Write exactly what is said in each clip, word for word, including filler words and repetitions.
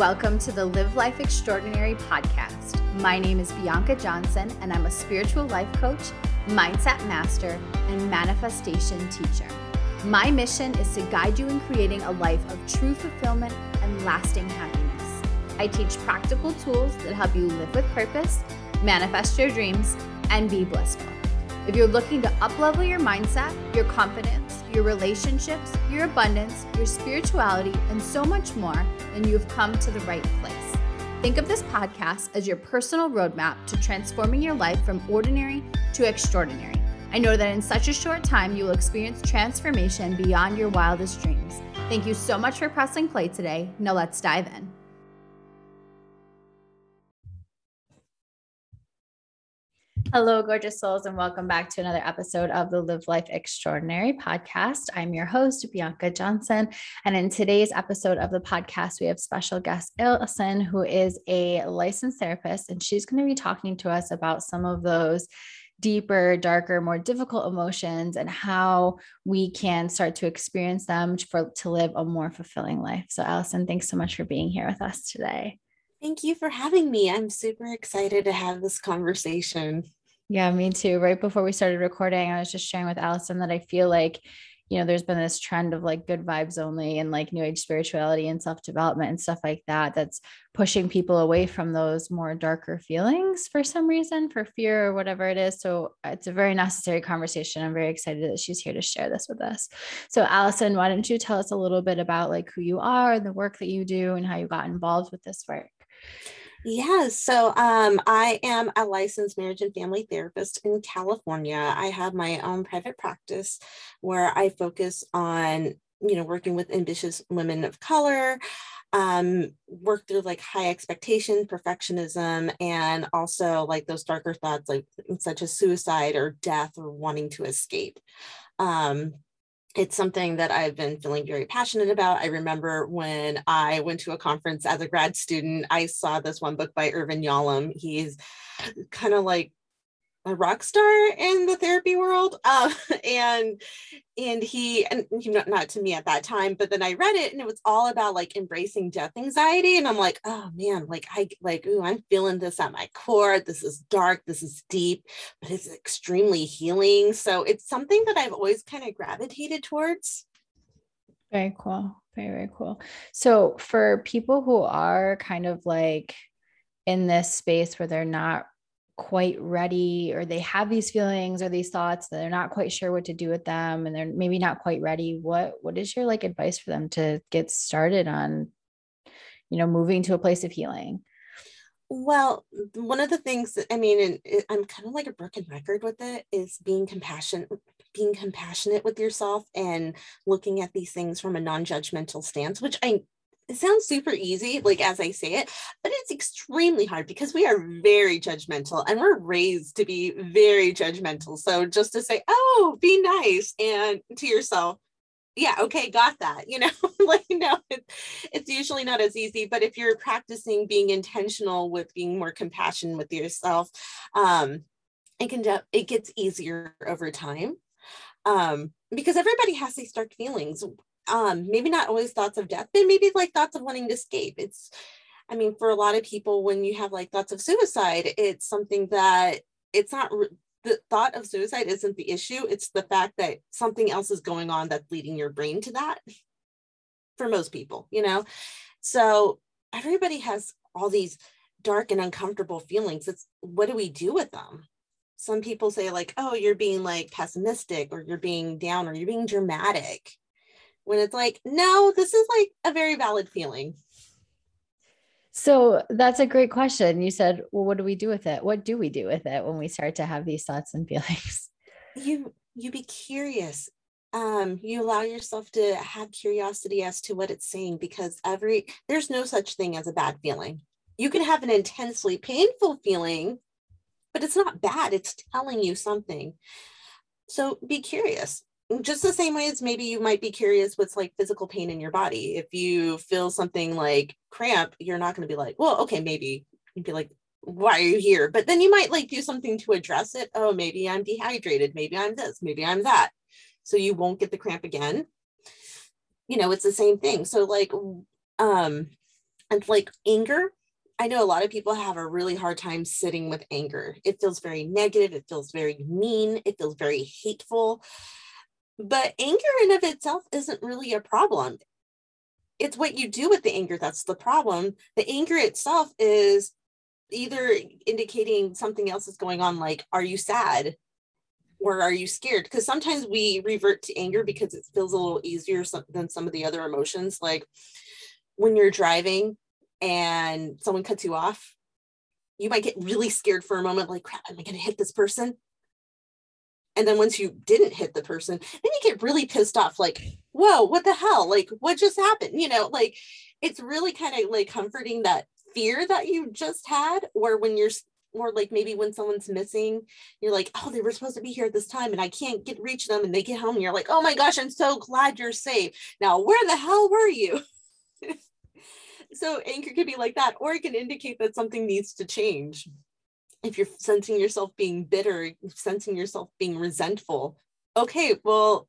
Welcome to the Live Life Extraordinary podcast. My name is Bianca Johnson, and I'm a spiritual life coach, mindset master, and manifestation teacher. My mission is to guide you in creating a life of true fulfillment and lasting happiness. I teach practical tools that help you live with purpose, manifest your dreams, and be blissful. If you're looking to uplevel your mindset, your confidence, your relationships, your abundance, your spirituality, and so much more, then you've come to the right place. Think of this podcast as your personal roadmap to transforming your life from ordinary to extraordinary. I know that in such a short time, you will experience transformation beyond your wildest dreams. Thank you so much for pressing play today. Now let's dive in. Hello, gorgeous souls, and welcome back to another episode of the Live Life Extraordinary podcast. I'm your host, Bianca Johnson, and in today's episode of the podcast, we have special guest Allison, who is a licensed therapist, and she's going to be talking to us about some of those deeper, darker, more difficult emotions and how we can start to experience them for, to live a more fulfilling life. So Allison, thanks so much for being here with us today. Thank you for having me. I'm super excited to have this conversation. Yeah, me too. Right before we started recording, I was just sharing with Allison that I feel like, you know, there's been this trend of like good vibes only and like new age spirituality and self-development and stuff like that, that's pushing people away from those more darker feelings for some reason, for fear or whatever it is. So it's a very necessary conversation. I'm very excited that she's here to share this with us. So Allison, why don't you tell us a little bit about like who you are and the work that you do and how you got involved with this work? Yeah, so um, I am a licensed marriage and family therapist in California. I have my own private practice where I focus on, you know, working with ambitious women of color, um, work through like high expectation, perfectionism, and also like those darker thoughts, like such as suicide or death or wanting to escape. Um, It's something that I've been feeling very passionate about. I remember when I went to a conference as a grad student, I saw this one book by Irvin Yalom. He's kind of like a rock star in the therapy world. Um, and, and he, and you know, not to me at that time, but then I read it and it was all about like embracing death anxiety. And I'm like, oh man, like I, like, ooh, I'm feeling this at my core. This is dark, this is deep, but it's extremely healing. So it's something that I've always kind of gravitated towards. Very cool. Very, very cool. So for people who are kind of like in this space where they're not quite ready, or they have these feelings or these thoughts that they're not quite sure what to do with them, and they're maybe not quite ready, what what is your like advice for them to get started on, you know, moving to a place of healing? Well, one of the things that, I mean, and it, I'm kind of like a broken record with it, is being compassionate, being compassionate with yourself and looking at these things from a non-judgmental stance, which I It sounds super easy, like as I say it, but it's extremely hard because we are very judgmental and we're raised to be very judgmental. So just to say, oh, be nice and to yourself, yeah, okay, got that, you know, like, no, it, it's usually not as easy. But if you're practicing being intentional with being more compassionate with yourself, um, it can, de- it gets easier over time, um, because everybody has these dark feelings. Um, maybe not always thoughts of death, but maybe like thoughts of wanting to escape. It's, I mean, for a lot of people, when you have like thoughts of suicide, it's something that it's not, the thought of suicide isn't the issue. It's the fact that something else is going on that's leading your brain to that, for most people, you know? So everybody has all these dark and uncomfortable feelings. It's, what do we do with them? Some people say like, oh, you're being like pessimistic, or you're being down, or you're being dramatic. When it's like, no, this is like a very valid feeling. So that's a great question. You said, well, what do we do with it? What do we do with it when we start to have these thoughts and feelings? You, you be curious. Um, you allow yourself to have curiosity as to what it's saying, because every, there's no such thing as a bad feeling. You can have an intensely painful feeling, but it's not bad. It's telling you something. So be curious. Just the same way as maybe you might be curious what's like physical pain in your body. If you feel something like cramp, you're not going to be like, well, okay, maybe you'd be like, why are you here? But then you might like do something to address it. Oh, maybe I'm dehydrated. Maybe I'm this, maybe I'm that. So you won't get the cramp again. You know, it's the same thing. So like, um, And like anger, I know a lot of people have a really hard time sitting with anger. It feels very negative. It feels very mean. It feels very hateful. But anger in of itself isn't really a problem. It's what you do with the anger that's the problem. The anger itself is either indicating something else is going on, like, are you sad or are you scared? Because sometimes we revert to anger because it feels a little easier than some of the other emotions. Like when you're driving and someone cuts you off, you might get really scared for a moment, like, crap, am I going to hit this person? And then once you didn't hit the person, then you get really pissed off, like, whoa, what the hell? Like, what just happened? You know, like, it's really kind of like comforting that fear that you just had, or when you're, or like maybe when someone's missing, you're like, oh, they were supposed to be here at this time and I can't get reach them, and they get home and you're like, oh my gosh, I'm so glad you're safe. Now, where the hell were you? So anger could be like that, or it can indicate that something needs to change. If you're sensing yourself being bitter, sensing yourself being resentful, okay, well,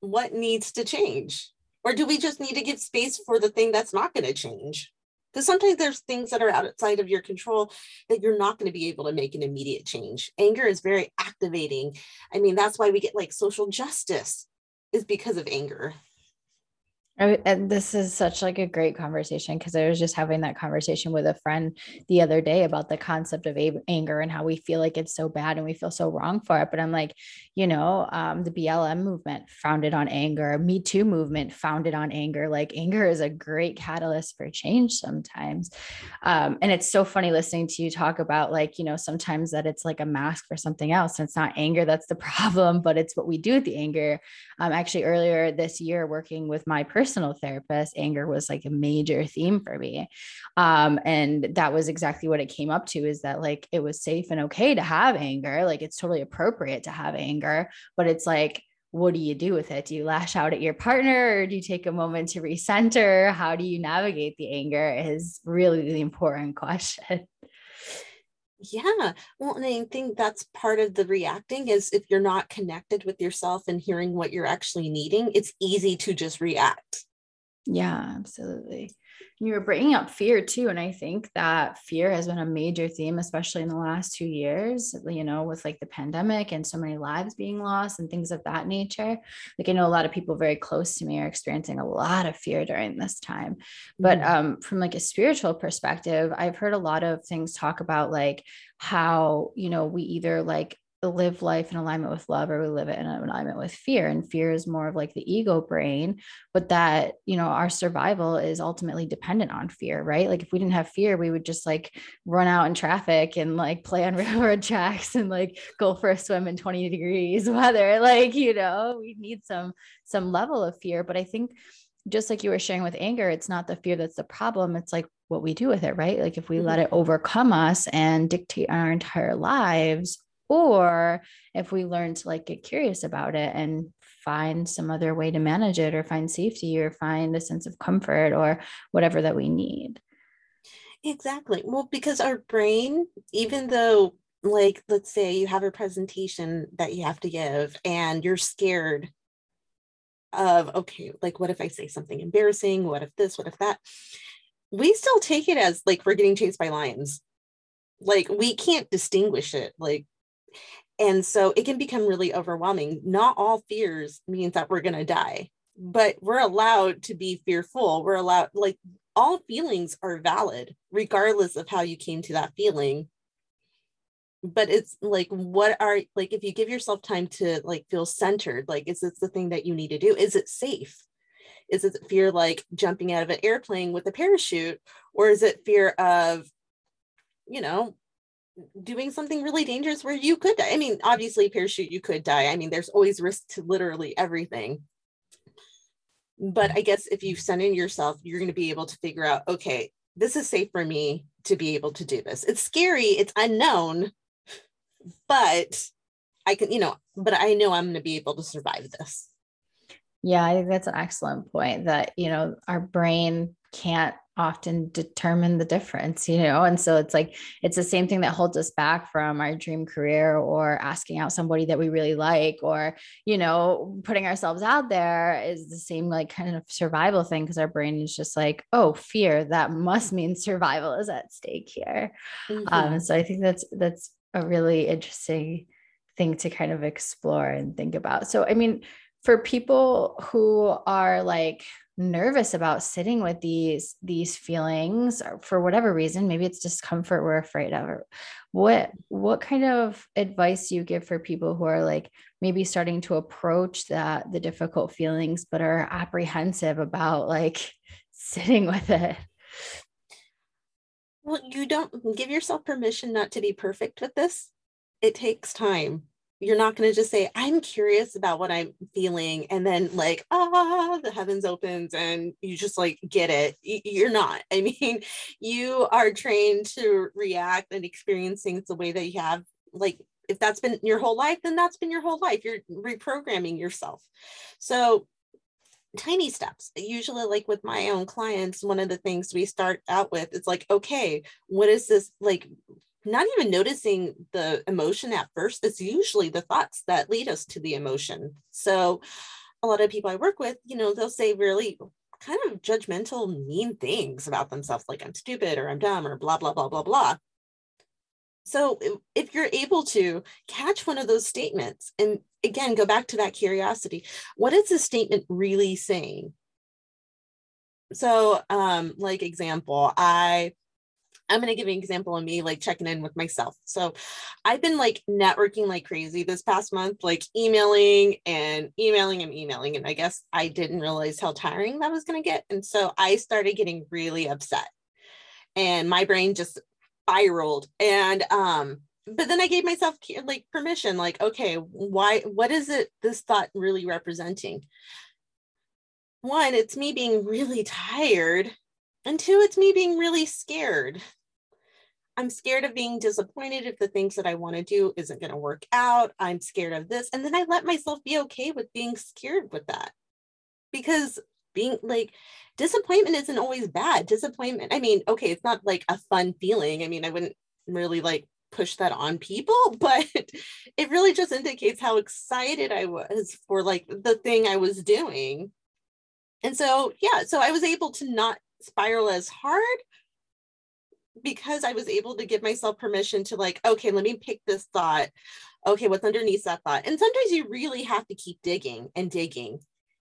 what needs to change? Or do we just need to give space for the thing that's not going to change? Because sometimes there's things that are outside of your control that you're not going to be able to make an immediate change. Anger is very activating. I mean, that's why we get like social justice is because of anger. I, and this is such like a great conversation, because I was just having that conversation with a friend the other day about the concept of anger and how we feel like it's so bad and we feel so wrong for it. But I'm like, you know, um, the B L M movement founded on anger, Me Too movement founded on anger. Like anger is a great catalyst for change sometimes. Um, and it's so funny listening to you talk about like, you know, sometimes that it's like a mask for something else. And it's not anger that's the problem, but it's what we do with the anger. Um, actually, earlier this year, working with my person personal therapist, anger was like a major theme for me. Um, and that was exactly what it came up to, is that like, it was safe and okay to have anger. Like it's totally appropriate to have anger, but it's like, what do you do with it? Do you lash out at your partner, or do you take a moment to recenter? How do you navigate the anger is really the important question. Yeah. Well, and I think that's part of the reacting is if you're not connected with yourself and hearing what you're actually needing, it's easy to just react. Yeah, absolutely. You were bringing up fear too. And I think that fear has been a major theme, especially in the last two years, you know, with like the pandemic and so many lives being lost and things of that nature. Like I know a lot of people very close to me are experiencing a lot of fear during this time. But um, from like a spiritual perspective, I've heard a lot of things talk about like how, you know, we either like live life in alignment with love, or we live it in alignment with fear. And fear is more of like the ego brain, but that, you know, our survival is ultimately dependent on fear, right? Like if we didn't have fear, we would just like run out in traffic and like play on railroad tracks and like go for a swim in twenty degrees weather. Like, you know, we need some, some level of fear. But I think just like you were sharing with anger, it's not the fear that's the problem. It's like what we do with it, right? Like if we mm-hmm. let it overcome us and dictate our entire lives, or if we learn to like get curious about it and find some other way to manage it, or find safety, or find a sense of comfort, or whatever that we need. Exactly. Well, because our brain, even though like, let's say you have a presentation that you have to give and you're scared of, okay, like, what if I say something embarrassing? What if this, what if that? We still take it as like, we're getting chased by lions. Like we can't distinguish it. Like, and so it can become really overwhelming. Not all fears means that we're going to die, but we're allowed to be fearful. We're allowed, like all feelings are valid, regardless of how you came to that feeling. But it's like, what are, like, if you give yourself time to like, feel centered, like, is this the thing that you need to do? Is it safe? Is it fear like jumping out of an airplane with a parachute? Or is it fear of, you know, doing something really dangerous where you could die? I mean, obviously parachute, you could die. I mean, there's always risk to literally everything. But I guess if you send in yourself, you're going to be able to figure out, okay, this is safe for me to be able to do this. It's scary. It's unknown, but I can, you know, but I know I'm going to be able to survive this. Yeah. I think that's an excellent point that, you know, our brain can't often determine the difference, you know? And so it's like, it's the same thing that holds us back from our dream career or asking out somebody that we really like, or, you know, putting ourselves out there is the same like kind of survival thing. Cause our brain is just like, oh, fear, that must mean survival is at stake here. Mm-hmm. Um, so I think that's, that's a really interesting thing to kind of explore and think about. So, I mean, for people who are like nervous about sitting with these, these feelings or for whatever reason, maybe it's discomfort we're afraid of, or what, what kind of advice do you give for people who are like maybe starting to approach that, the difficult feelings, but are apprehensive about like sitting with it? Well, you don't give yourself permission not to be perfect with this. It takes time. You're not going to just say, I'm curious about what I'm feeling. And then like, ah, the heavens opens and you just like, get it. You're not, I mean, you are trained to react and experience things the way that you have. Like, if that's been your whole life, then that's been your whole life. You're reprogramming yourself. So tiny steps. Usually like with my own clients, one of the things we start out with is like, okay, what is this like? Not even noticing the emotion at first, it's usually the thoughts that lead us to the emotion. So a lot of people I work with, you know, they'll say really kind of judgmental, mean things about themselves, like I'm stupid or I'm dumb or blah, blah, blah, blah, blah. So if you're able to catch one of those statements, and again, go back to that curiosity, what is this statement really saying? So um, like example, I... I'm going to give you an example of me like checking in with myself. So I've been like networking like crazy this past month, like emailing and emailing and emailing. And I guess I didn't realize how tiring that was going to get. And so I started getting really upset and my brain just spiraled. And, um, but then I gave myself like permission, like, okay, why, what is it this thought really representing? One, it's me being really tired. And two, it's me being really scared. I'm scared of being disappointed if the things that I want to do isn't going to work out. I'm scared of this. And then I let myself be okay with being scared with that, because being like disappointment isn't always bad. Disappointment. I mean, okay, it's not like a fun feeling. I mean, I wouldn't really like push that on people, but it really just indicates how excited I was for like the thing I was doing. And so, yeah, so I was able to not spiral as hard because I was able to give myself permission to like, okay, let me pick this thought. Okay, what's underneath that thought? And sometimes you really have to keep digging and digging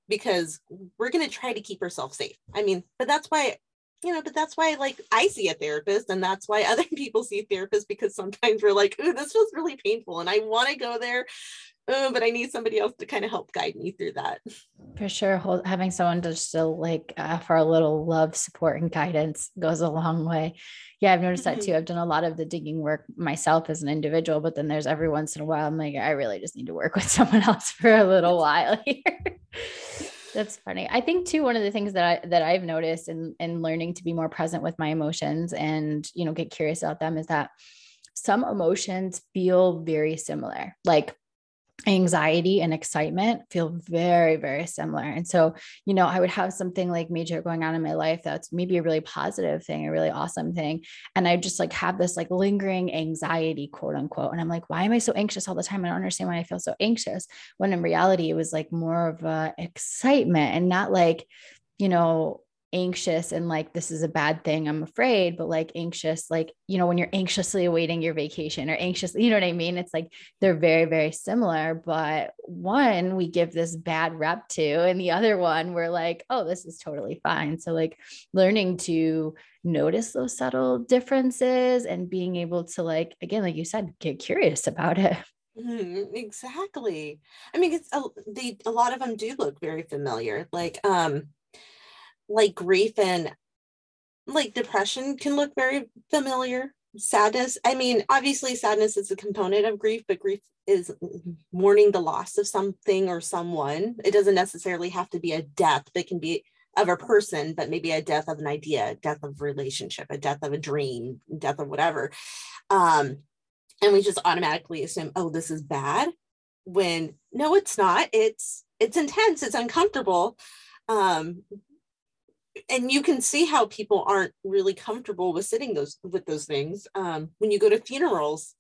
because we're going to try to keep ourselves safe. I mean, but that's why, you know, but that's why like I see a therapist, and that's why other people see therapists, because sometimes we're like, ooh, this feels really painful and I want to go there. Oh, but I need somebody else to kind of help guide me through that. For sure. Hold, having someone to still like offer uh, a little love, support, and guidance goes a long way. Yeah. I've noticed mm-hmm. that too. I've done a lot of the digging work myself as an individual, but then there's every once in a while, I'm like, I really just need to work with someone else for a little while here. That's funny. I think too, one of the things that I, that I've noticed in, in learning to be more present with my emotions and, you know, get curious about them is that some emotions feel very similar. Like, anxiety and excitement feel very, very similar. And so, you know, I would have something like major going on in my life that's maybe a really positive thing, a really awesome thing. And I just like have this like lingering anxiety, quote unquote. And I'm like, why am I so anxious all the time? I don't understand why I feel so anxious, when in reality, it was like more of a excitement and not like, you know, anxious and like, this is a bad thing, I'm afraid, but like anxious, like, you know, when you're anxiously awaiting your vacation or anxious, you know what I mean? It's like, they're very, very similar, but one, we give this bad rep to, and the other one, we're like, oh, this is totally fine. So like learning to notice those subtle differences and being able to like, again, like you said, get curious about it. Mm-hmm, exactly. I mean, it's a, they, a lot of them do look very familiar. Like, um, like grief and like depression can look very familiar. Sadness. I mean, obviously sadness is a component of grief, but grief is mourning the loss of something or someone. It doesn't necessarily have to be a death, but it can be of a person, but maybe a death of an idea, a death of a relationship, a death of a dream, death of whatever. Um, and we just automatically assume, oh, this is bad. When no, it's not. It's, it's intense. It's uncomfortable. Um, and you can see how people aren't really comfortable with sitting those with those things. Um, when you go to funerals,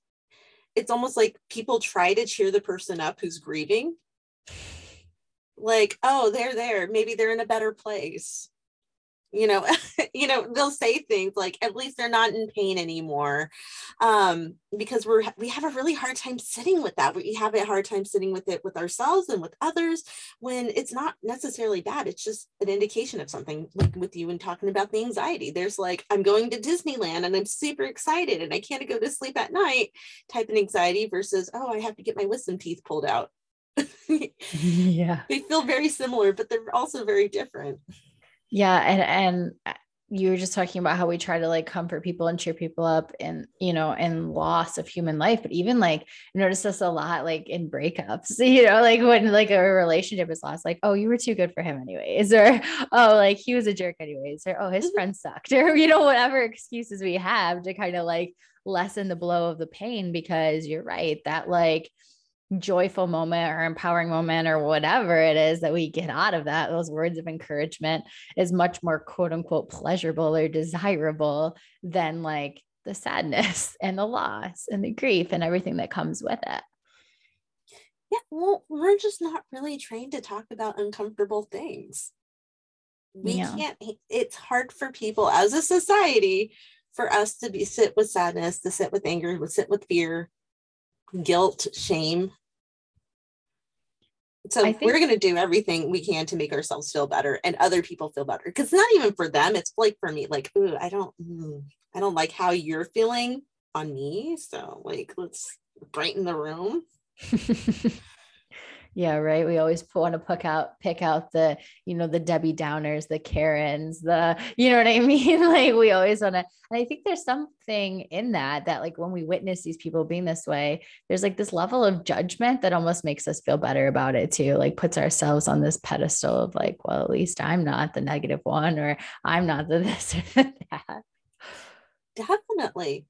it's almost like people try to cheer the person up who's grieving. Like, oh, they're there. Maybe they're in a better place. You know, you know, they'll say things like, at least they're not in pain anymore, um, because we're, we have a really hard time sitting with that. We have a hard time sitting with it with ourselves and with others when it's not necessarily bad. It's just an indication of something, like with you and talking about the anxiety. There's like, I'm going to Disneyland and I'm super excited and I can't go to sleep at night type of anxiety versus, oh, I have to get my wisdom teeth pulled out. Yeah, they feel very similar, but they're also very different. Yeah. And, and you were just talking about how we try to like comfort people and cheer people up and, you know, and loss of human life, but even like I noticed this a lot, like in breakups, you know, like when like a relationship is lost, like, oh, you were too good for him anyways, or, oh, like he was a jerk anyways, or, oh, his friend sucked, or, you know, whatever excuses we have to kind of like lessen the blow of the pain, because you're right that like joyful moment or empowering moment or whatever it is that we get out of that, those words of encouragement is much more quote unquote pleasurable or desirable than like the sadness and the loss and the grief and everything that comes with it. Yeah. Well, we're just not really trained to talk about uncomfortable things. We yeah. can't, it's hard for people as a society for us to be sit with sadness, to sit with anger, to sit with fear, guilt, shame. So think, we're going to do everything we can to make ourselves feel better and other people feel better. Because it's not even for them. It's like for me, like, ooh, I don't, mm, I don't like how you're feeling on me. So like, let's brighten the room. Yeah. Right. We always want to pick out, pick out the, you know, the Debbie Downers, the Karens, the, you know what I mean? Like we always want to, and I think there's something in that, that like when we witness these people being this way, there's like this level of judgment that almost makes us feel better about it too. Like puts ourselves on this pedestal of like, well, at least I'm not the negative one, or I'm not the this or the that. Definitely.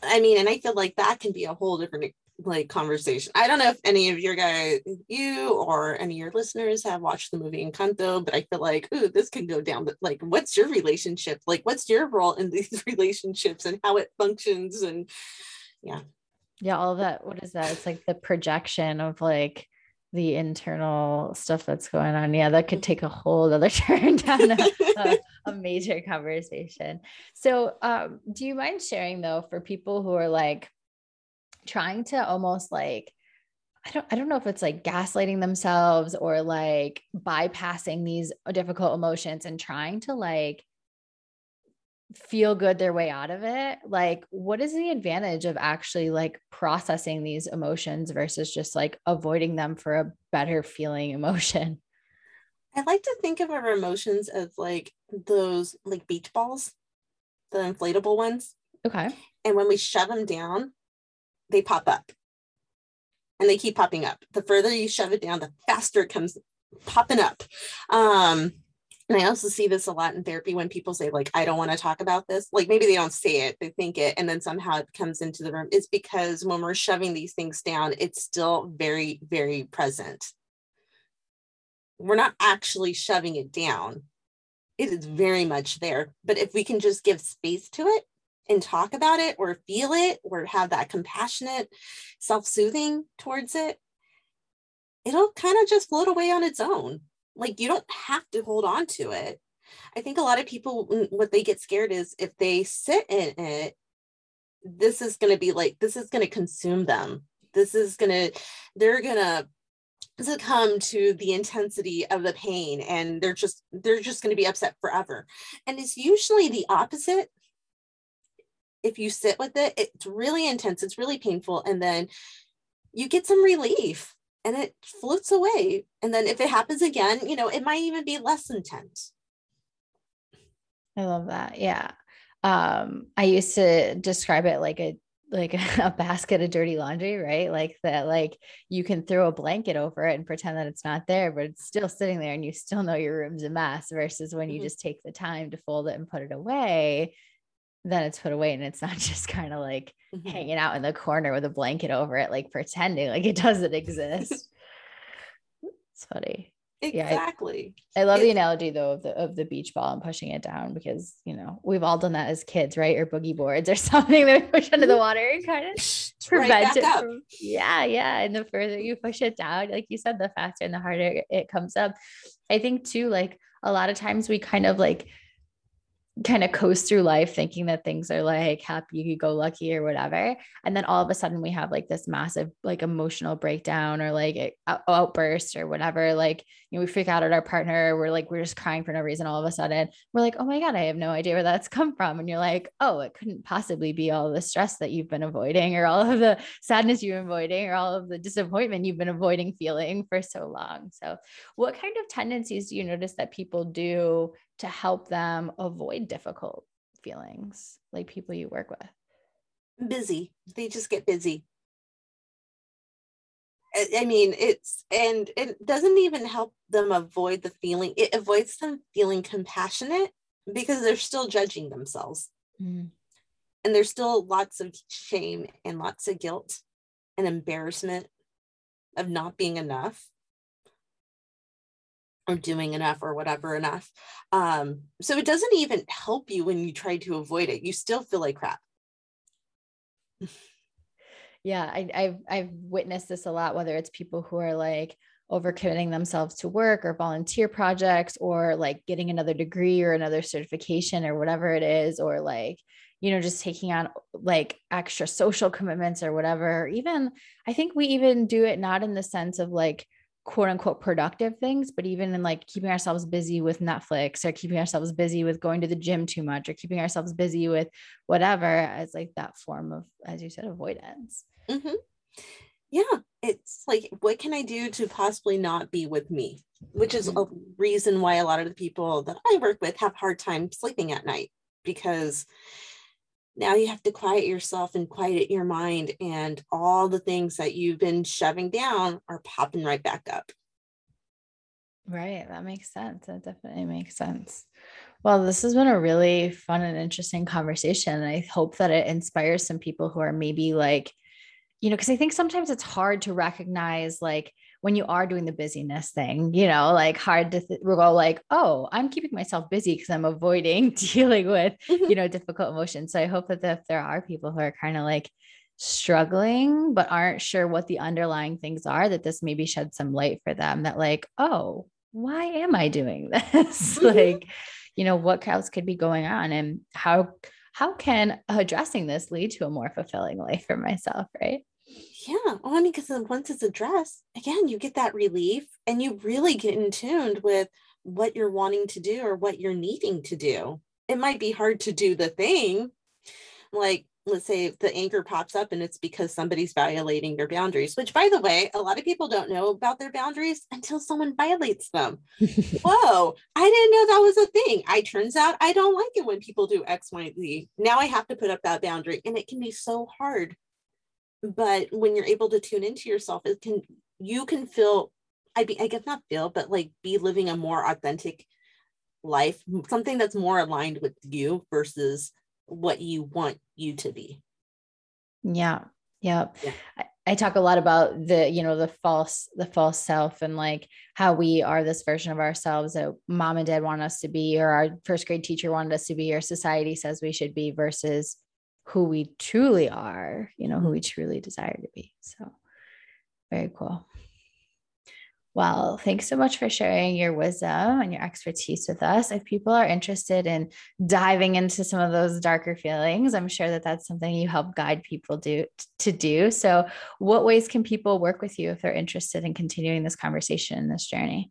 I mean, and I feel like that can be a whole different like conversation. I don't know if any of your guys, you or any of your listeners have watched the movie Encanto, but I feel like, ooh, this can go down. But like, what's your relationship? Like, what's your role in these relationships and how it functions? And yeah. Yeah. All that. What is that? It's like the projection of like the internal stuff that's going on. Yeah. That could take a whole other turn down a, a, a major conversation. So um, do you mind sharing though, for people who are like, trying to almost like, I don't, I don't know if it's like gaslighting themselves or like bypassing these difficult emotions and trying to like feel good their way out of it. Like, what is the advantage of actually like processing these emotions versus just like avoiding them for a better feeling emotion? I like to think of our emotions as like those like beach balls, the inflatable ones. Okay. And when we shove them down, they pop up and they keep popping up. The further you shove it down, the faster it comes popping up. Um, and I also see this a lot in therapy when people say like, I don't want to talk about this. Like maybe they don't say it, they think it, and then somehow it comes into the room. It's because when we're shoving these things down, it's still very, very present. We're not actually shoving it down. It is very much there, but if we can just give space to it, and talk about it or feel it or have that compassionate self-soothing towards it, it'll kind of just float away on its own. Like you don't have to hold on to it. I think a lot of people, what they get scared is if they sit in it, this is going to be like, this is going to consume them. This is going to, they're going to succumb to the intensity of the pain and they're just, they're just going to be upset forever. And it's usually the opposite. If you sit with it, it's really intense, it's really painful, and then you get some relief and it floats away. And then if it happens again, you know, it might even be less intense. I love that. Yeah. Um, I used to describe it like a like a basket of dirty laundry, right? Like that, like you can throw a blanket over it and pretend that it's not there, but it's still sitting there and you still know your room's a mess, versus when you mm-hmm. just take the time to fold it and put it away. Then it's put away and it's not just kind of like mm-hmm. hanging out in the corner with a blanket over it, like pretending like it doesn't exist. It's funny. Exactly. Yeah, I, I love it's, the analogy though of the of the beach ball and pushing it down, because you know we've all done that as kids, right? Or boogie boards or something that we push under the water and kind of prevent it from, yeah, yeah. And the further you push it down, like you said, the faster and the harder it comes up. I think too, like a lot of times we kind of like kind of coast through life thinking that things are like happy go lucky or whatever. And then all of a sudden we have like this massive, like emotional breakdown or like outburst or whatever. Like, you know, we freak out at our partner. We're like, we're just crying for no reason. All of a sudden we're like, oh my God, I have no idea where that's come from. And you're like, oh, it couldn't possibly be all the stress that you've been avoiding or all of the sadness you've been avoiding or all of the disappointment you've been avoiding feeling for so long. So what kind of tendencies do you notice that people do to help them avoid difficult feelings, like people you work with? Busy. They just get busy. I, I mean, it's, and it doesn't even help them avoid the feeling. It avoids them feeling compassionate because they're still judging themselves. Mm. And there's still lots of shame and lots of guilt and embarrassment of not being enough, or doing enough or whatever enough. Um, so it doesn't even help you when you try to avoid it. You still feel like crap. Yeah, I, I've I've witnessed this a lot, whether it's people who are like overcommitting themselves to work or volunteer projects or like getting another degree or another certification or whatever it is, or like, you know, just taking on like extra social commitments or whatever. Even, I think we even do it not in the sense of like, quote unquote productive things, but even in like keeping ourselves busy with Netflix or keeping ourselves busy with going to the gym too much or keeping ourselves busy with whatever, as like that form of, as you said, avoidance. Mm-hmm. Yeah. It's like, what can I do to possibly not be with me? Which is a reason why a lot of the people that I work with have a hard time sleeping at night, because now you have to quiet yourself and quiet your mind, and all the things that you've been shoving down are popping right back up. Right. That makes sense. That definitely makes sense. Well, this has been a really fun and interesting conversation. And I hope that it inspires some people who are maybe like, you know, because I think sometimes it's hard to recognize like when you are doing the busyness thing, you know, like hard to th- go like, oh, I'm keeping myself busy because I'm avoiding dealing with, you know, difficult emotions. So I hope that if there are people who are kind of like struggling, but aren't sure what the underlying things are, that this maybe sheds some light for them that like, oh, why am I doing this? Like, you know, what else could be going on, and how, how can addressing this lead to a more fulfilling life for myself? Right. Yeah. Well, I mean, because once it's addressed, again, you get that relief and you really get in tuned with what you're wanting to do or what you're needing to do. It might be hard to do the thing. Like, let's say if the anger pops up and it's because somebody's violating their boundaries, which, by the way, a lot of people don't know about their boundaries until someone violates them. Whoa, I didn't know that was a thing. I turns out I don't like it when people do X, Y, and Z. Now I have to put up that boundary, and it can be so hard. But when you're able to tune into yourself, it can, you can feel, I be, I guess not feel, but like be living a more authentic life, something that's more aligned with you versus what you want you to be. Yeah. Yeah. yeah. I, I talk a lot about the, you know, the false, the false self, and like how we are this version of ourselves that mom and dad want us to be, or our first grade teacher wanted us to be, or society says we should be, versus who we truly are, you know, who we truly desire to be. So very cool. Well, thanks so much for sharing your wisdom and your expertise with us. If people are interested in diving into some of those darker feelings, I'm sure that that's something you help guide people do to do. So what ways can people work with you if they're interested in continuing this conversation and this journey?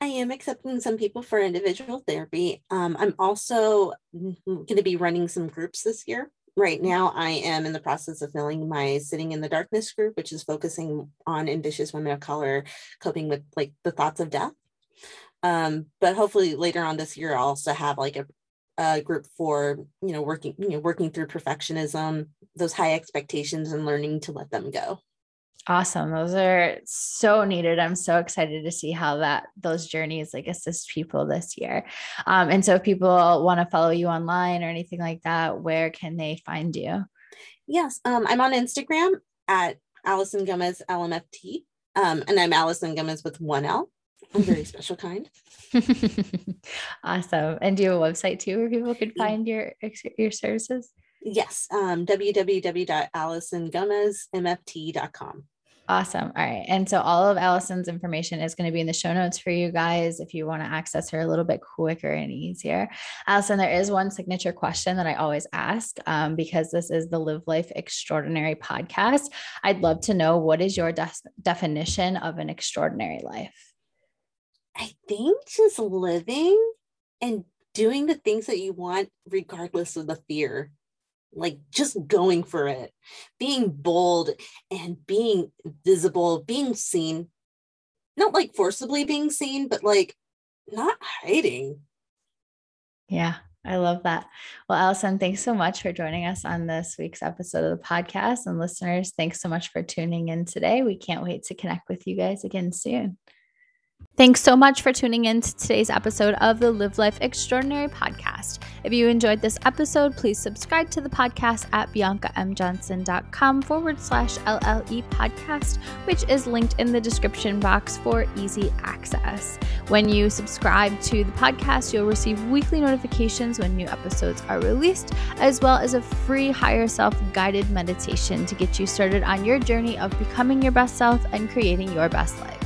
I am accepting some people for individual therapy. Um, I'm also going to be running some groups this year. Right now, I am in the process of filling my Sitting in the Darkness group, which is focusing on ambitious women of color coping with like the thoughts of death. Um, but hopefully later on this year, I'll also have like a, a group for, you know, working, you know, working through perfectionism, those high expectations, and learning to let them go. Awesome. Those are so needed. I'm so excited to see how that, those journeys like assist people this year. Um, and so if people want to follow you online or anything like that, where can they find you? Yes. Um, I'm on Instagram at Allison Gomez L M F T. Um, and I'm Allison Gomez with one L. a very special kind. Awesome. And do you have a website too where people can find your your services? Yes. Um, w w w dot allison gomez m f t dot com. Awesome. All right. And so all of Allison's information is going to be in the show notes for you guys if you want to access her a little bit quicker and easier. Allison, there is one signature question that I always ask, um, because this is the Live Life Extraordinary podcast. I'd love to know, what is your de- definition of an extraordinary life? I think just living and doing the things that you want, regardless of the fear. Like just going for it, being bold and being visible, being seen, not like forcibly being seen, but like not hiding. Yeah, I love that. Well, Allison, thanks so much for joining us on this week's episode of the podcast. And listeners, thanks so much for tuning in today. We can't wait to connect with you guys again soon. Thanks so much for tuning in to today's episode of the Live Life Extraordinary podcast. If you enjoyed this episode, please subscribe to the podcast at biancamjohnson.com forward slash LLE podcast, which is linked in the description box for easy access. When you subscribe to the podcast, you'll receive weekly notifications when new episodes are released, as well as a free higher self guided meditation to get you started on your journey of becoming your best self and creating your best life.